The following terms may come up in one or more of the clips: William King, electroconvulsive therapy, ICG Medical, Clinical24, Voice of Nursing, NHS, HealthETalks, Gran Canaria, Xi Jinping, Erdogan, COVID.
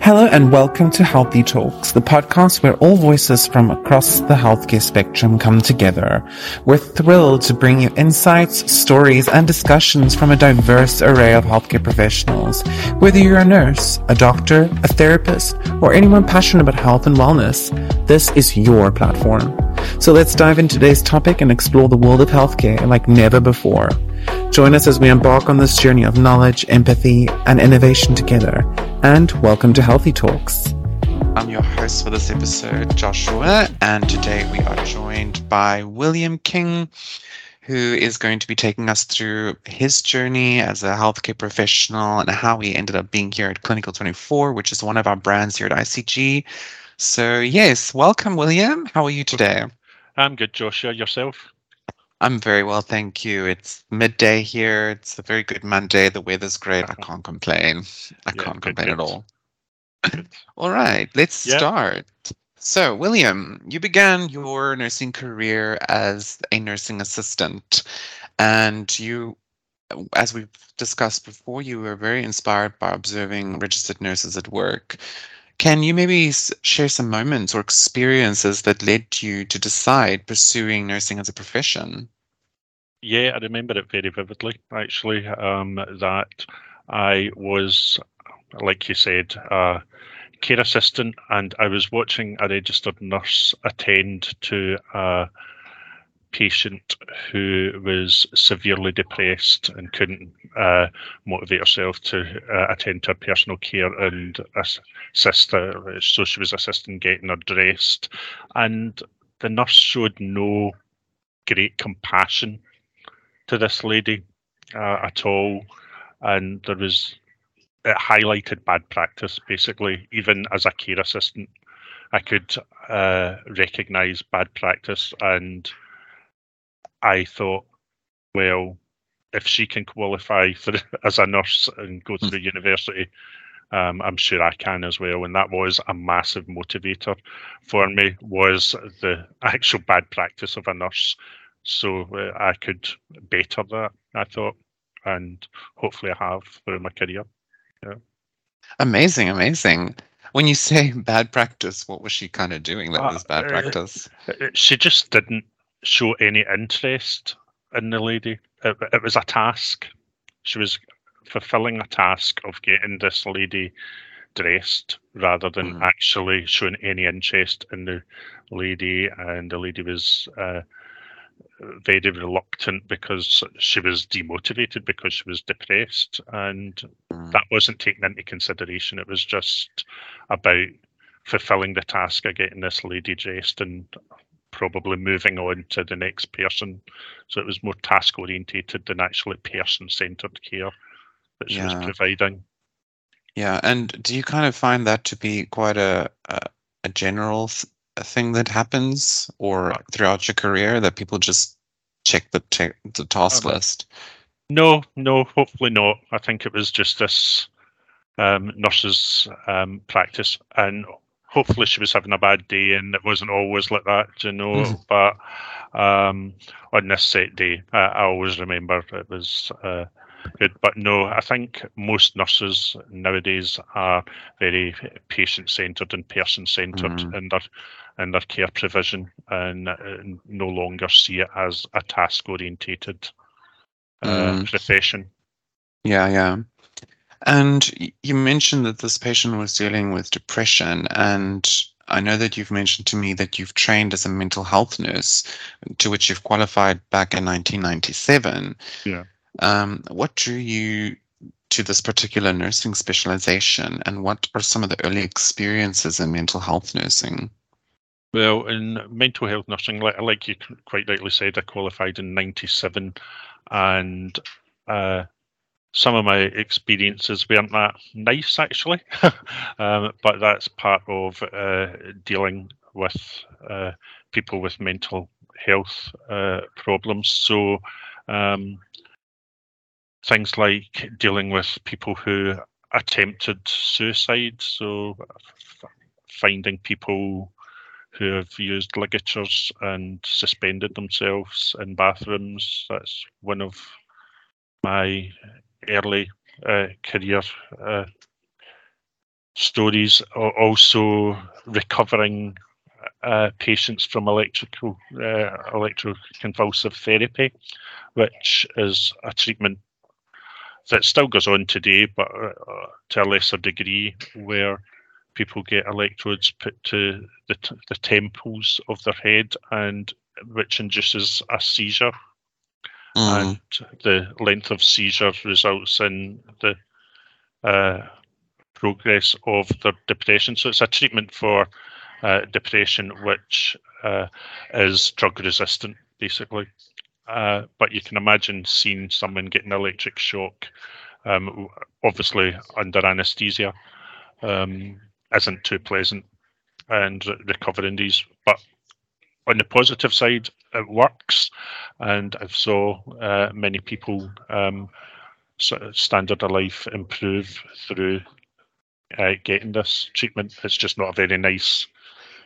Hello and welcome to HealthETalks, the podcast where all voices from across the healthcare spectrum come together. We're thrilled to bring you insights, stories, and discussions from a diverse array of healthcare professionals. Whether you're a nurse, a doctor, a therapist, or anyone passionate about health and wellness, this is your platform. So let's dive into today's topic and explore the world of healthcare like never before. Join us as we embark on this journey of knowledge, empathy, and innovation together. And welcome to HealthETalks. I'm your host for this episode, Joshua, and today we are joined by William King, who is going to be taking us through his journey as a healthcare professional and how he ended up being here at Clinical24, which is one of our brands here at ICG. So yes, welcome, William. How are you today? I'm good, Joshua. Yourself? I'm very well, thank you. It's midday here. It's a very good Monday. The weather's great. I can't complain. I can't complain at all. All right, let's start. So, William, you began your nursing career as a nursing assistant, and you, as we've discussed before, you were very inspired by observing registered nurses at work. Can you maybe share some moments or experiences that led you to decide pursuing nursing as a profession? Yeah, I remember it very vividly, actually, that I was, like you said, a care assistant, and I was watching a registered nurse attend to a patient who was severely depressed and couldn't motivate herself to attend to her personal care and assist her. So she was assisting getting her dressed, and the nurse showed no great compassion to this lady at all, and there was, it highlighted bad practice basically. Even as a care assistant, I could recognise bad practice, and I thought, well, if she can qualify for, as a nurse and go through university, I'm sure I can as well. And that was a massive motivator for me, was the actual bad practice of a nurse. So I could better that, I thought, and hopefully I have through my career. Yeah. Amazing, amazing. When you say bad practice, what was she kind of doing that was bad practice? She just didn't show any interest in the lady. It was a task. She was fulfilling a task of getting this lady dressed rather than actually showing any interest in the lady. And the lady was very reluctant because she was demotivated because she was depressed, and that wasn't taken into consideration. It was just about fulfilling the task of getting this lady dressed and probably moving on to the next person. So it was more task orientated than actually person centered care that she was providing. Yeah, and do you kind of find that to be quite a general thing that happens, or throughout your career, that people just check the task list? No, hopefully not. I think it was just this nurse's practice, and hopefully she was having a bad day and it wasn't always like that, you know. But on this set day, I always remember it was good. But no, I think most nurses nowadays are very patient-centred and person-centred in their care provision, and no longer see it as a task-orientated profession. Yeah. And you mentioned that this patient was dealing with depression, and I know that you've mentioned to me that you've trained as a mental health nurse, to which you've qualified back in 1997. Yeah. What drew you to this particular nursing specialization, and what are some of the early experiences in mental health nursing? Well, in mental health nursing, like you quite rightly said, I qualified in 1997, and some of my experiences weren't that nice, actually, but that's part of dealing with people with mental health problems. So things like dealing with people who attempted suicide, so finding people who have used ligatures and suspended themselves in bathrooms. That's one of my early career stories are also recovering patients from electroconvulsive therapy, which is a treatment that still goes on today, but to a lesser degree, where people get electrodes put to the temples of their head, and which induces a seizure. Mm. And the length of seizure results in the progress of their depression. So it's a treatment for depression, which is drug resistant, basically. But you can imagine seeing someone getting electric shock, obviously under anaesthesia, isn't too pleasant, and recovering these. But on the positive side, it works, and I saw many people standard of life improve through getting this treatment. It's just not a very nice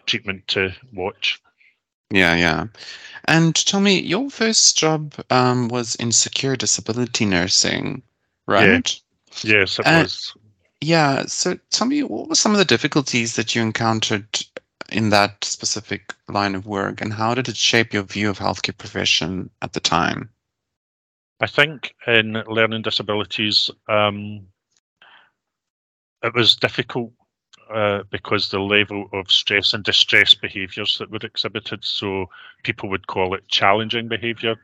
treatment to watch. Yeah. And tell me, your first job was in secure disability nursing, right? Yeah. Yes, it was. Yeah, so tell me, what were some of the difficulties that you encountered in that specific line of work, and how did it shape your view of healthcare profession at the time? I think in learning disabilities, it was difficult because the level of stress and distress behaviours that were exhibited. So people would call it challenging behaviour.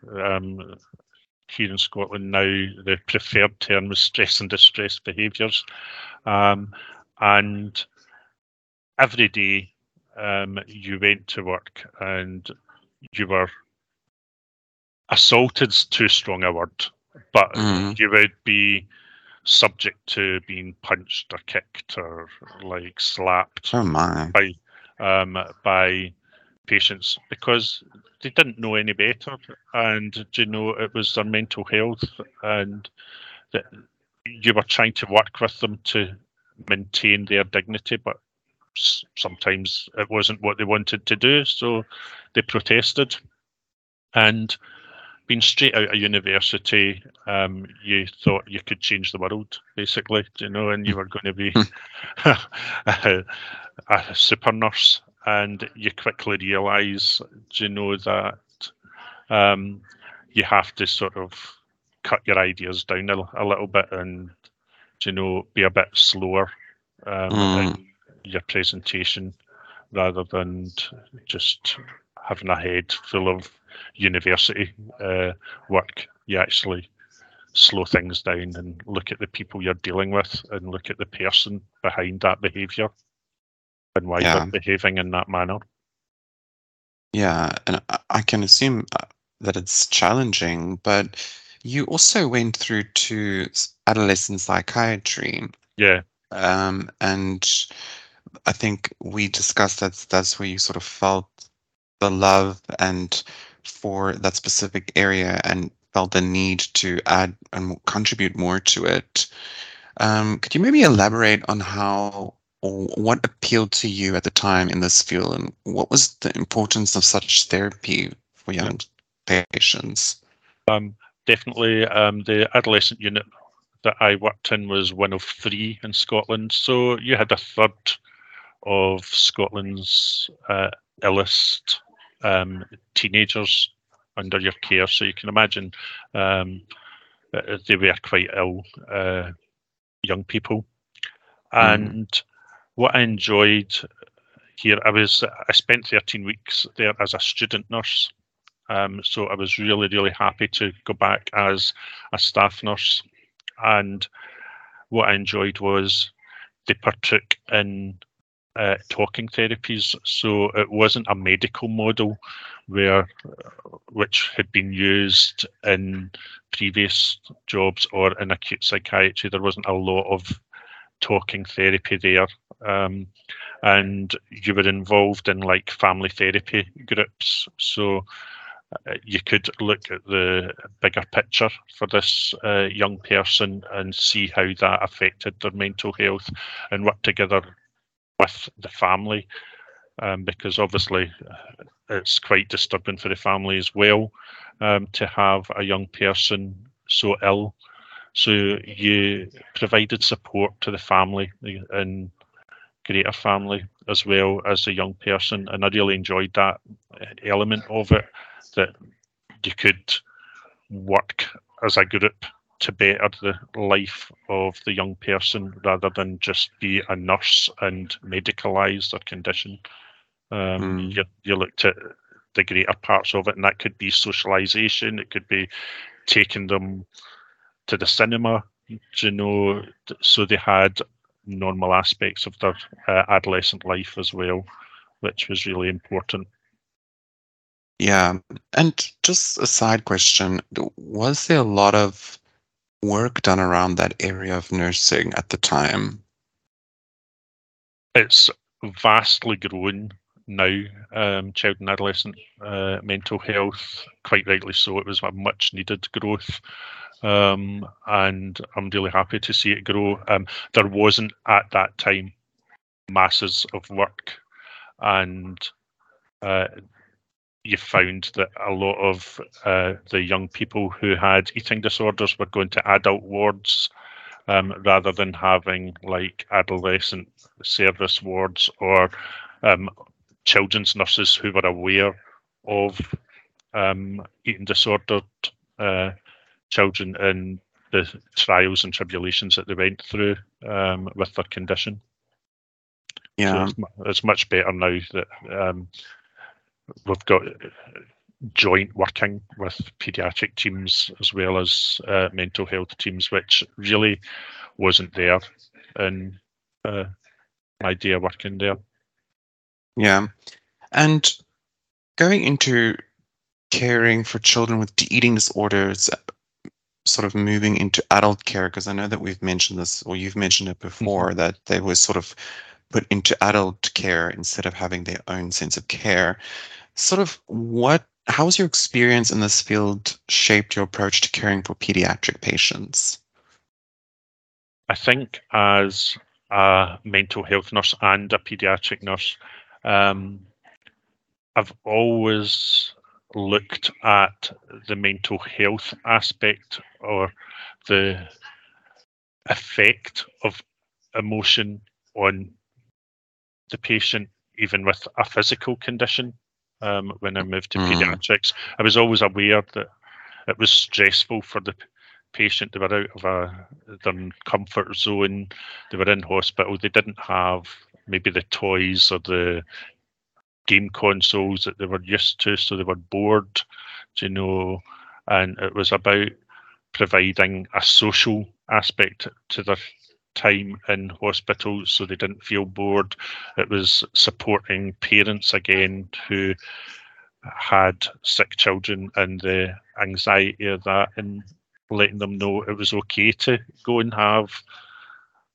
Here in Scotland now, the preferred term was stress and distress behaviours. And every day you went to work and you were assaulted's too strong a word, but you would be subject to being punched or kicked or like slapped by patients because they didn't know any better, and it was their mental health, and that you were trying to work with them to maintain their dignity, but sometimes it wasn't what they wanted to do, so they protested. And being straight out of university, you thought you could change the world, basically, and you were going to be a super nurse. And you quickly realise, that you have to sort of cut your ideas down a little bit and, be a bit slower in your presentation rather than just having a head full of university work. You actually slow things down and look at the people you're dealing with and look at the person behind that behaviour and why they're behaving in that manner. Yeah, and I can assume that it's challenging, but you also went through to adolescent psychiatry. Yeah. And I think we discussed that that's where you sort of felt the love and for that specific area and felt the need to add and contribute more to it. Could you maybe elaborate on how or what appealed to you at the time in this field, and what was the importance of such therapy for young patients? Definitely, the adolescent unit that I worked in was one of three in Scotland, so you had a third of Scotland's illest teenagers under your care, so you can imagine they were quite ill young people. And what I enjoyed here, I spent 13 weeks there as a student nurse, so I was really happy to go back as a staff nurse. And what I enjoyed was they partook in talking therapies, so it wasn't a medical model which had been used in previous jobs or in acute psychiatry. There wasn't a lot of talking therapy there, and you were involved in like family therapy groups, so you could look at the bigger picture for this young person and see how that affected their mental health and work together with the family, because obviously it's quite disturbing for the family as well to have a young person so ill. So you provided support to the family in greater family as well as a young person. And I really enjoyed that element of it, that you could work as a group to better the life of the young person rather than just be a nurse and medicalise their condition. You looked at the greater parts of it, and that could be socialisation, it could be taking them to the cinema, you know, so they had normal aspects of their adolescent life as well, which was really important. Yeah, and just a side question, was there a lot of work done around that area of nursing at the time? It's vastly grown now, child and adolescent mental health, quite rightly so. It was a much needed growth, and I'm really happy to see it grow. There wasn't at that time masses of work, and you found that a lot of the young people who had eating disorders were going to adult wards rather than having like adolescent service wards or children's nurses who were aware of eating disordered children and the trials and tribulations that they went through with their condition. Yeah, so it's much better now that we've got joint working with paediatric teams as well as mental health teams, which really wasn't there in my day of working there. Yeah, and going into caring for children with eating disorders, sort of moving into adult care, because I know that we've mentioned this, or you've mentioned it before, that they were sort of put into adult care instead of having their own sense of care. Sort of how has your experience in this field shaped your approach to caring for pediatric patients? I think as a mental health nurse and a pediatric nurse, I've always looked at the mental health aspect or the effect of emotion on the patient, even with a physical condition. When I moved to paediatrics, I was always aware that it was stressful for the patient. They were out of their comfort zone, they were in hospital, they didn't have maybe the toys or the game consoles that they were used to, so they were bored, you know, and it was about providing a social aspect to their time in hospital so they didn't feel bored. It was supporting parents again who had sick children and the anxiety of that, and letting them know it was okay to go and have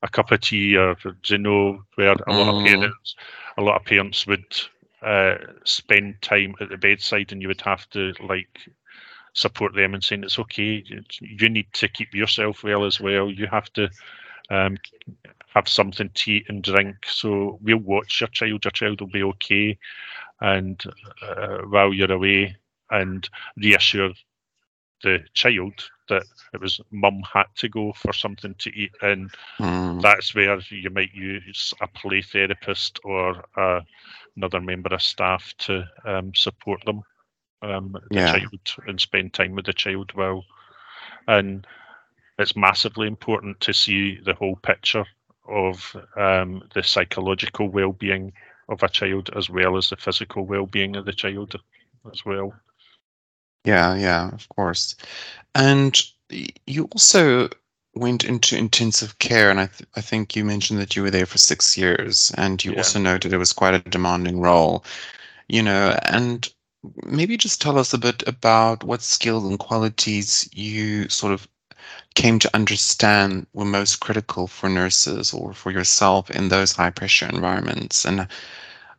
a cup of tea, or, you know, where a lot of parents would spend time at the bedside, and you would have to like support them and saying it's okay, you need to keep yourself well as well, you have to have something to eat and drink, so we'll watch your child will be okay, and while you're away, and reassure the child that it was mum had to go for something to eat. And that's where you might use a play therapist or another member of staff to support them, the child, and spend time with the child well. And it's massively important to see the whole picture of the psychological well-being of a child as well as the physical well-being of the child as well. Yeah, of course. And you also went into intensive care, and I think you mentioned that you were there for 6 years, and you also noted it was quite a demanding role, you know, and maybe just tell us a bit about what skills and qualities you sort of came to understand were most critical for nurses or for yourself in those high pressure environments. And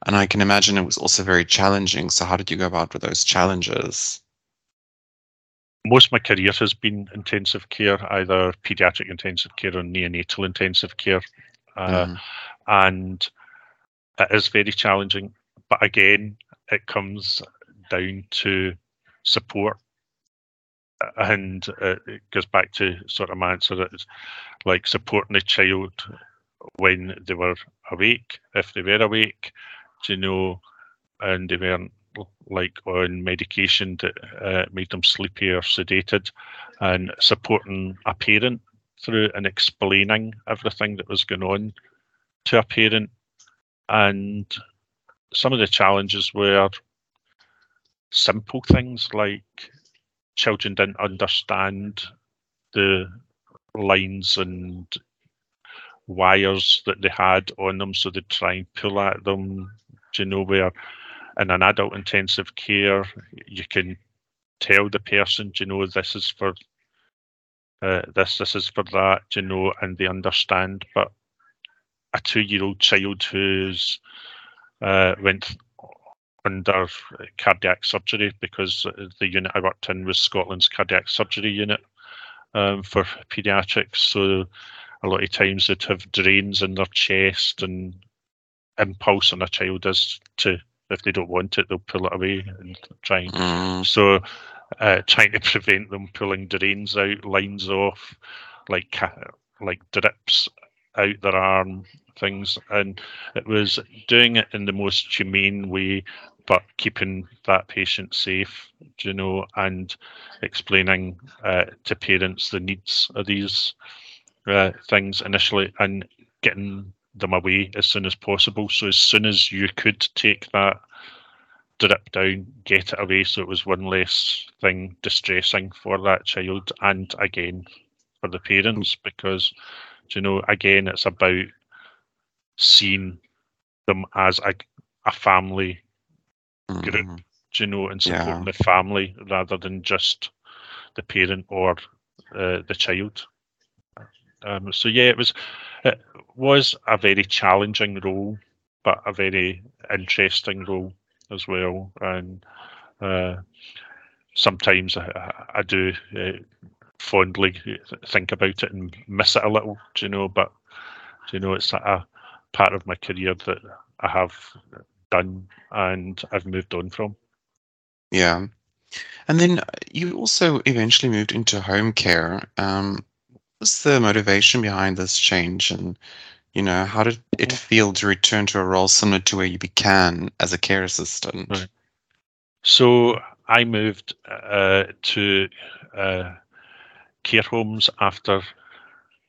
I can imagine it was also very challenging. So how did you go about with those challenges? Most of my career has been intensive care, either pediatric intensive care or neonatal intensive care. And it is very challenging. But again, it comes down to support. And it goes back to sort of my answer, that it's like supporting the child when they were awake, if they were awake, to know, and they weren't like on medication that made them sleepy or sedated, and supporting a parent through and explaining everything that was going on to a parent. And some of the challenges were simple things like children didn't understand the lines and wires that they had on them, so they'd try and pull at them. Do you know, where in an adult intensive care you can tell the person, do you know, this is for this, this is for that, do you know, and they understand. But a 2-year-old child who's went under cardiac surgery, because the unit I worked in was Scotland's cardiac surgery unit for paediatrics, so a lot of times they'd have drains in their chest, and impulse on a child is to, if they don't want it, they'll pull it away and try and, so trying to prevent them pulling drains out, lines off, like drips out their arm, things. And it was doing it in the most humane way, but keeping that patient safe, you know, and explaining to parents the needs of these things initially, and getting them away as soon as possible. So as soon as you could take that drip down, get it away, so it was one less thing distressing for that child, and again for the parents, because, you know, again, it's about seeing them as a family group, you know, and supporting the family rather than just the parent or the child. So yeah, it was a very challenging role, but a very interesting role as well. And sometimes I do fondly think about it and miss it a little, do you know, but do you know, it's a part of my career that I have done and I've moved on from. Yeah. And then you also eventually moved into home care. What's the motivation behind this change, and, you know, how did it feel to return to a role similar to where you began as a care assistant? Right. So I moved to care homes after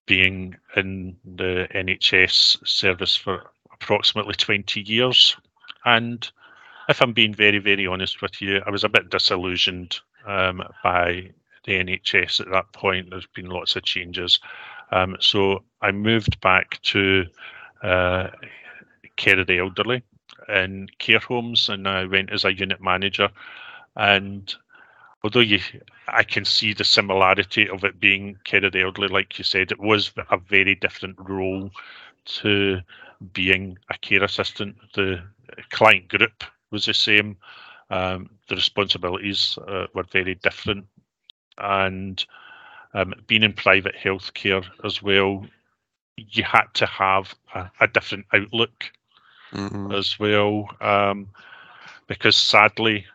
being in the NHS service for approximately 20 years. And if I'm being very, very honest with you, I was a bit disillusioned by the NHS at that point. There's been lots of changes. So I moved back to care of the elderly in care homes, and I went as a unit manager. And although I can see the similarity of it being care of the elderly, like you said, it was a very different role to being a care assistant. The client group was the same. The responsibilities were very different. And being in private healthcare as well, you had to have a different outlook as well, because sadly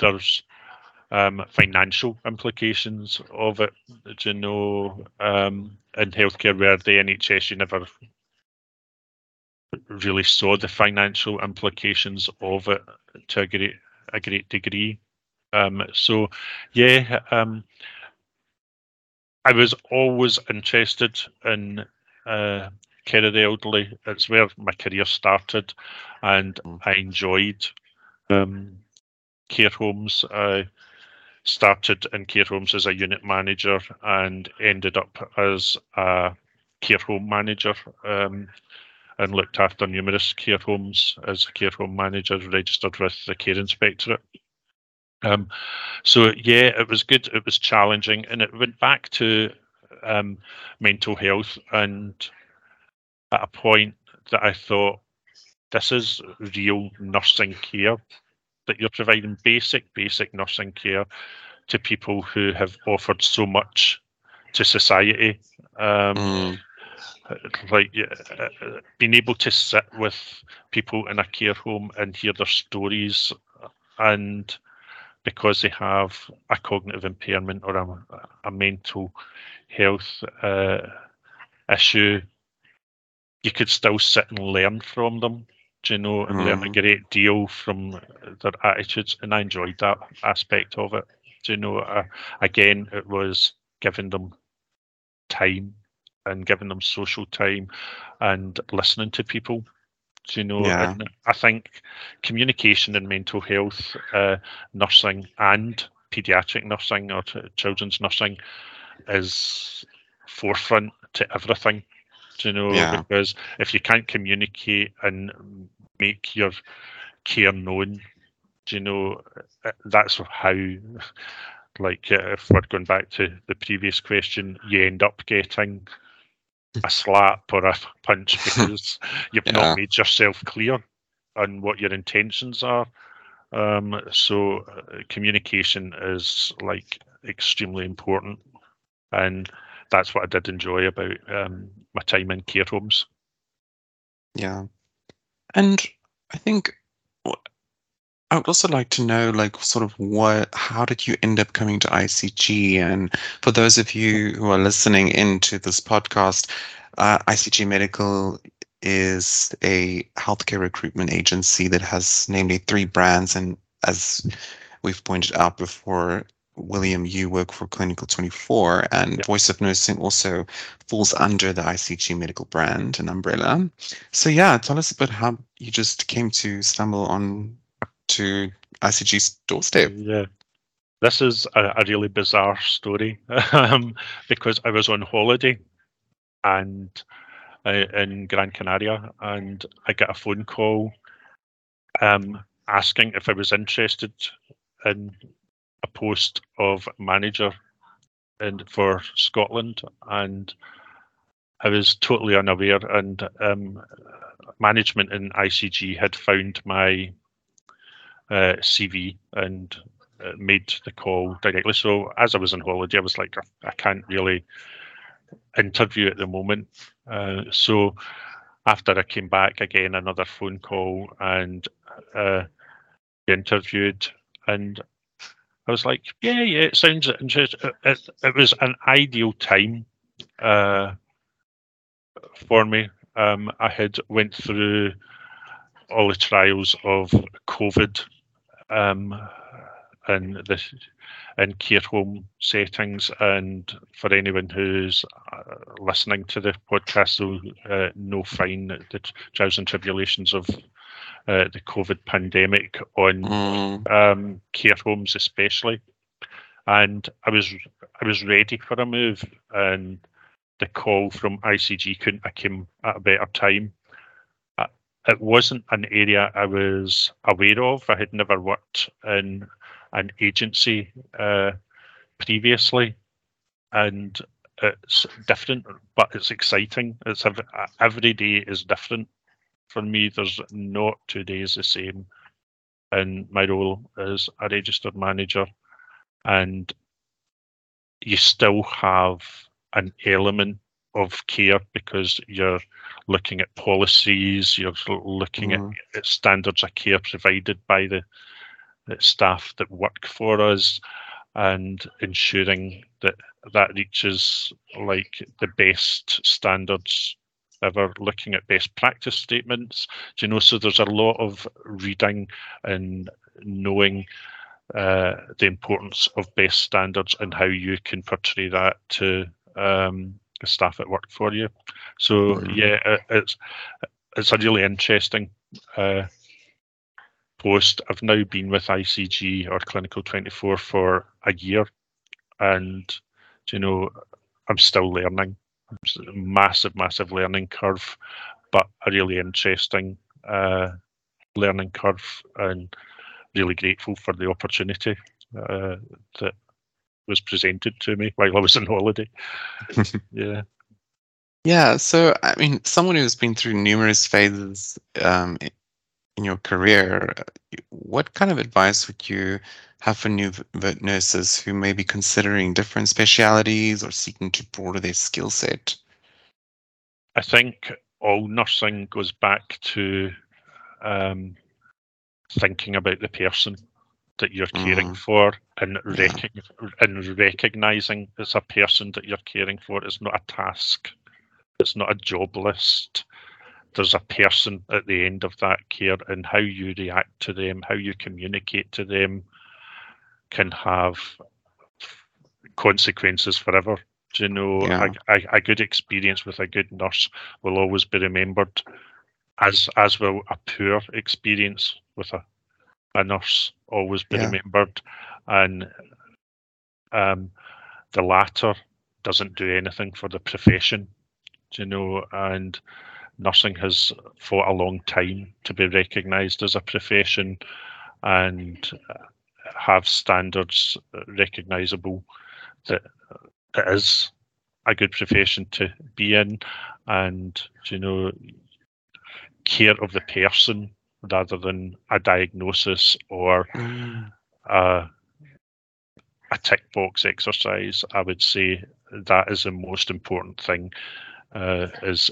there's financial implications of it, you know, in healthcare, where the NHS, you never really saw the financial implications of it to a great degree. So, yeah, I was always interested in care of the elderly. It's where my career started, and I enjoyed care homes. I started in care homes as a unit manager and ended up as a care home manager, and looked after numerous care homes as a care home manager, registered with the Care Inspectorate. So yeah, it was good. It was challenging, and it went back to mental health. And at a point that I thought, this is real nursing care that you're providing, basic nursing care to people who have offered so much to society. Like being able to sit with people in a care home and hear their stories, and because they have a cognitive impairment or a mental health issue, you could still sit and learn from them, do you know, and learn a great deal from their attitudes. And I enjoyed that aspect of it. Do you know, again, it was giving them time and giving them social time and listening to people. Do you know, and I think communication in mental health, nursing and paediatric nursing or children's nursing is forefront to everything. Do you know, because if you can't communicate and make your care known, do you know, that's how, like, if we're going back to the previous question, you end up getting a slap or a punch because you've not made yourself clear on what your intentions are. So communication is, like, extremely important. And that's what I did enjoy about my time in care homes. Yeah. And I think I would also like to know, like, sort of how did you end up coming to ICG? And for those of you who are listening into this podcast, ICG Medical is a healthcare recruitment agency that has namely 3 brands. And as we've pointed out before, William, you work for Clinical24, and Voice of Nursing also falls under the ICG Medical brand and umbrella. So tell us about how you just came to stumble on to ICG's doorstep. Yeah, this is a really bizarre story because I was on holiday and in Gran Canaria, and I got a phone call asking if I was interested in a post of manager for Scotland, and I was totally unaware, and management in ICG had found my CV and made the call directly. So as I was on holiday, I was like, I can't really interview at the moment. So after I came back, again, another phone call, and interviewed, and I was like, it sounds interesting. It was an ideal time for me. I had went through all the trials of COVID in care home settings. And for anyone who's listening to the podcast, they'll know fine the trials and tribulations of the COVID pandemic on care homes especially. And I was ready for a move, and the call from ICG came at a better time. It wasn't an area I was aware of. I had never worked in an agency previously, and it's different, but it's exciting. It's every day is different. For me, there's not 2 days the same. And my role is a registered manager, and you still have an element of care because you're looking at policies, you're looking at standards of care provided by the staff that work for us, and ensuring that reaches, like, the best standards ever, looking at best practice statements. Do you know, so there's a lot of reading and knowing the importance of best standards and how you can portray that to the staff that work for you. So it's a really interesting post. I've now been with ICG or Clinical24 for a year, and you know, I'm still learning. It's a massive learning curve, but a really interesting learning curve, and really grateful for the opportunity that was presented to me while I was on holiday. So I mean, someone who's been through numerous phases in your career, what kind of advice would you have for new nurses who may be considering different specialities or seeking to broaden their skill set? I think all nursing goes back to thinking about the person that you're caring for, and recognizing it's a person that you're caring for. It's not a task. It's not a job list. there's a person at the end of that care, and how you react to them, how you communicate to them can have consequences forever. You know, yeah. A good experience with a good nurse will always be remembered, as will a poor experience with a nurse always be remembered. And the latter doesn't do anything for the profession, you know, and nursing has fought a long time to be recognised as a profession and have standards recognisable that it is a good profession to be in, and, you know, care of the person rather than a diagnosis or a tick box exercise. I would say that is the most important thing, is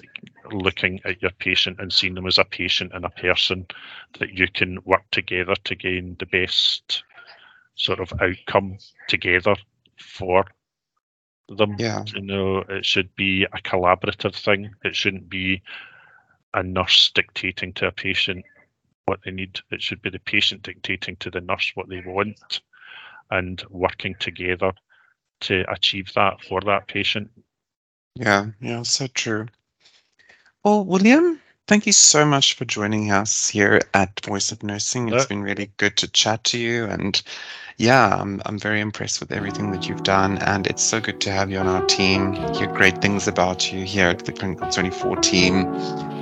looking at your patient and seeing them as a patient and a person that you can work together to gain the best sort of outcome together for them. Yeah. You know, it should be a collaborative thing. It shouldn't be a nurse dictating to a patient what they need. It should be the patient dictating to the nurse what they want and working together to achieve that for that patient. Yeah, so true. Well, William, thank you so much for joining us here at Voice of Nursing. It's been really good to chat to you, and I'm very impressed with everything that you've done, and it's so good to have you on our team. Hear great things about you here at the Clinical24 team.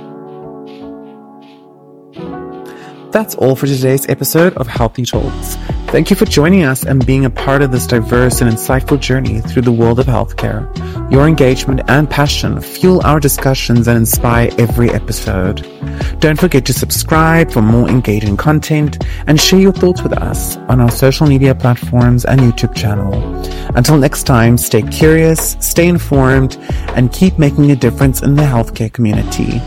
That's all for today's episode of HealthETalks. Thank you for joining us and being a part of this diverse and insightful journey through the world of healthcare. Your engagement and passion fuel our discussions and inspire every episode. Don't forget to subscribe for more engaging content and share your thoughts with us on our social media platforms and YouTube channel. Until next time, stay curious, stay informed, and keep making a difference in the healthcare community.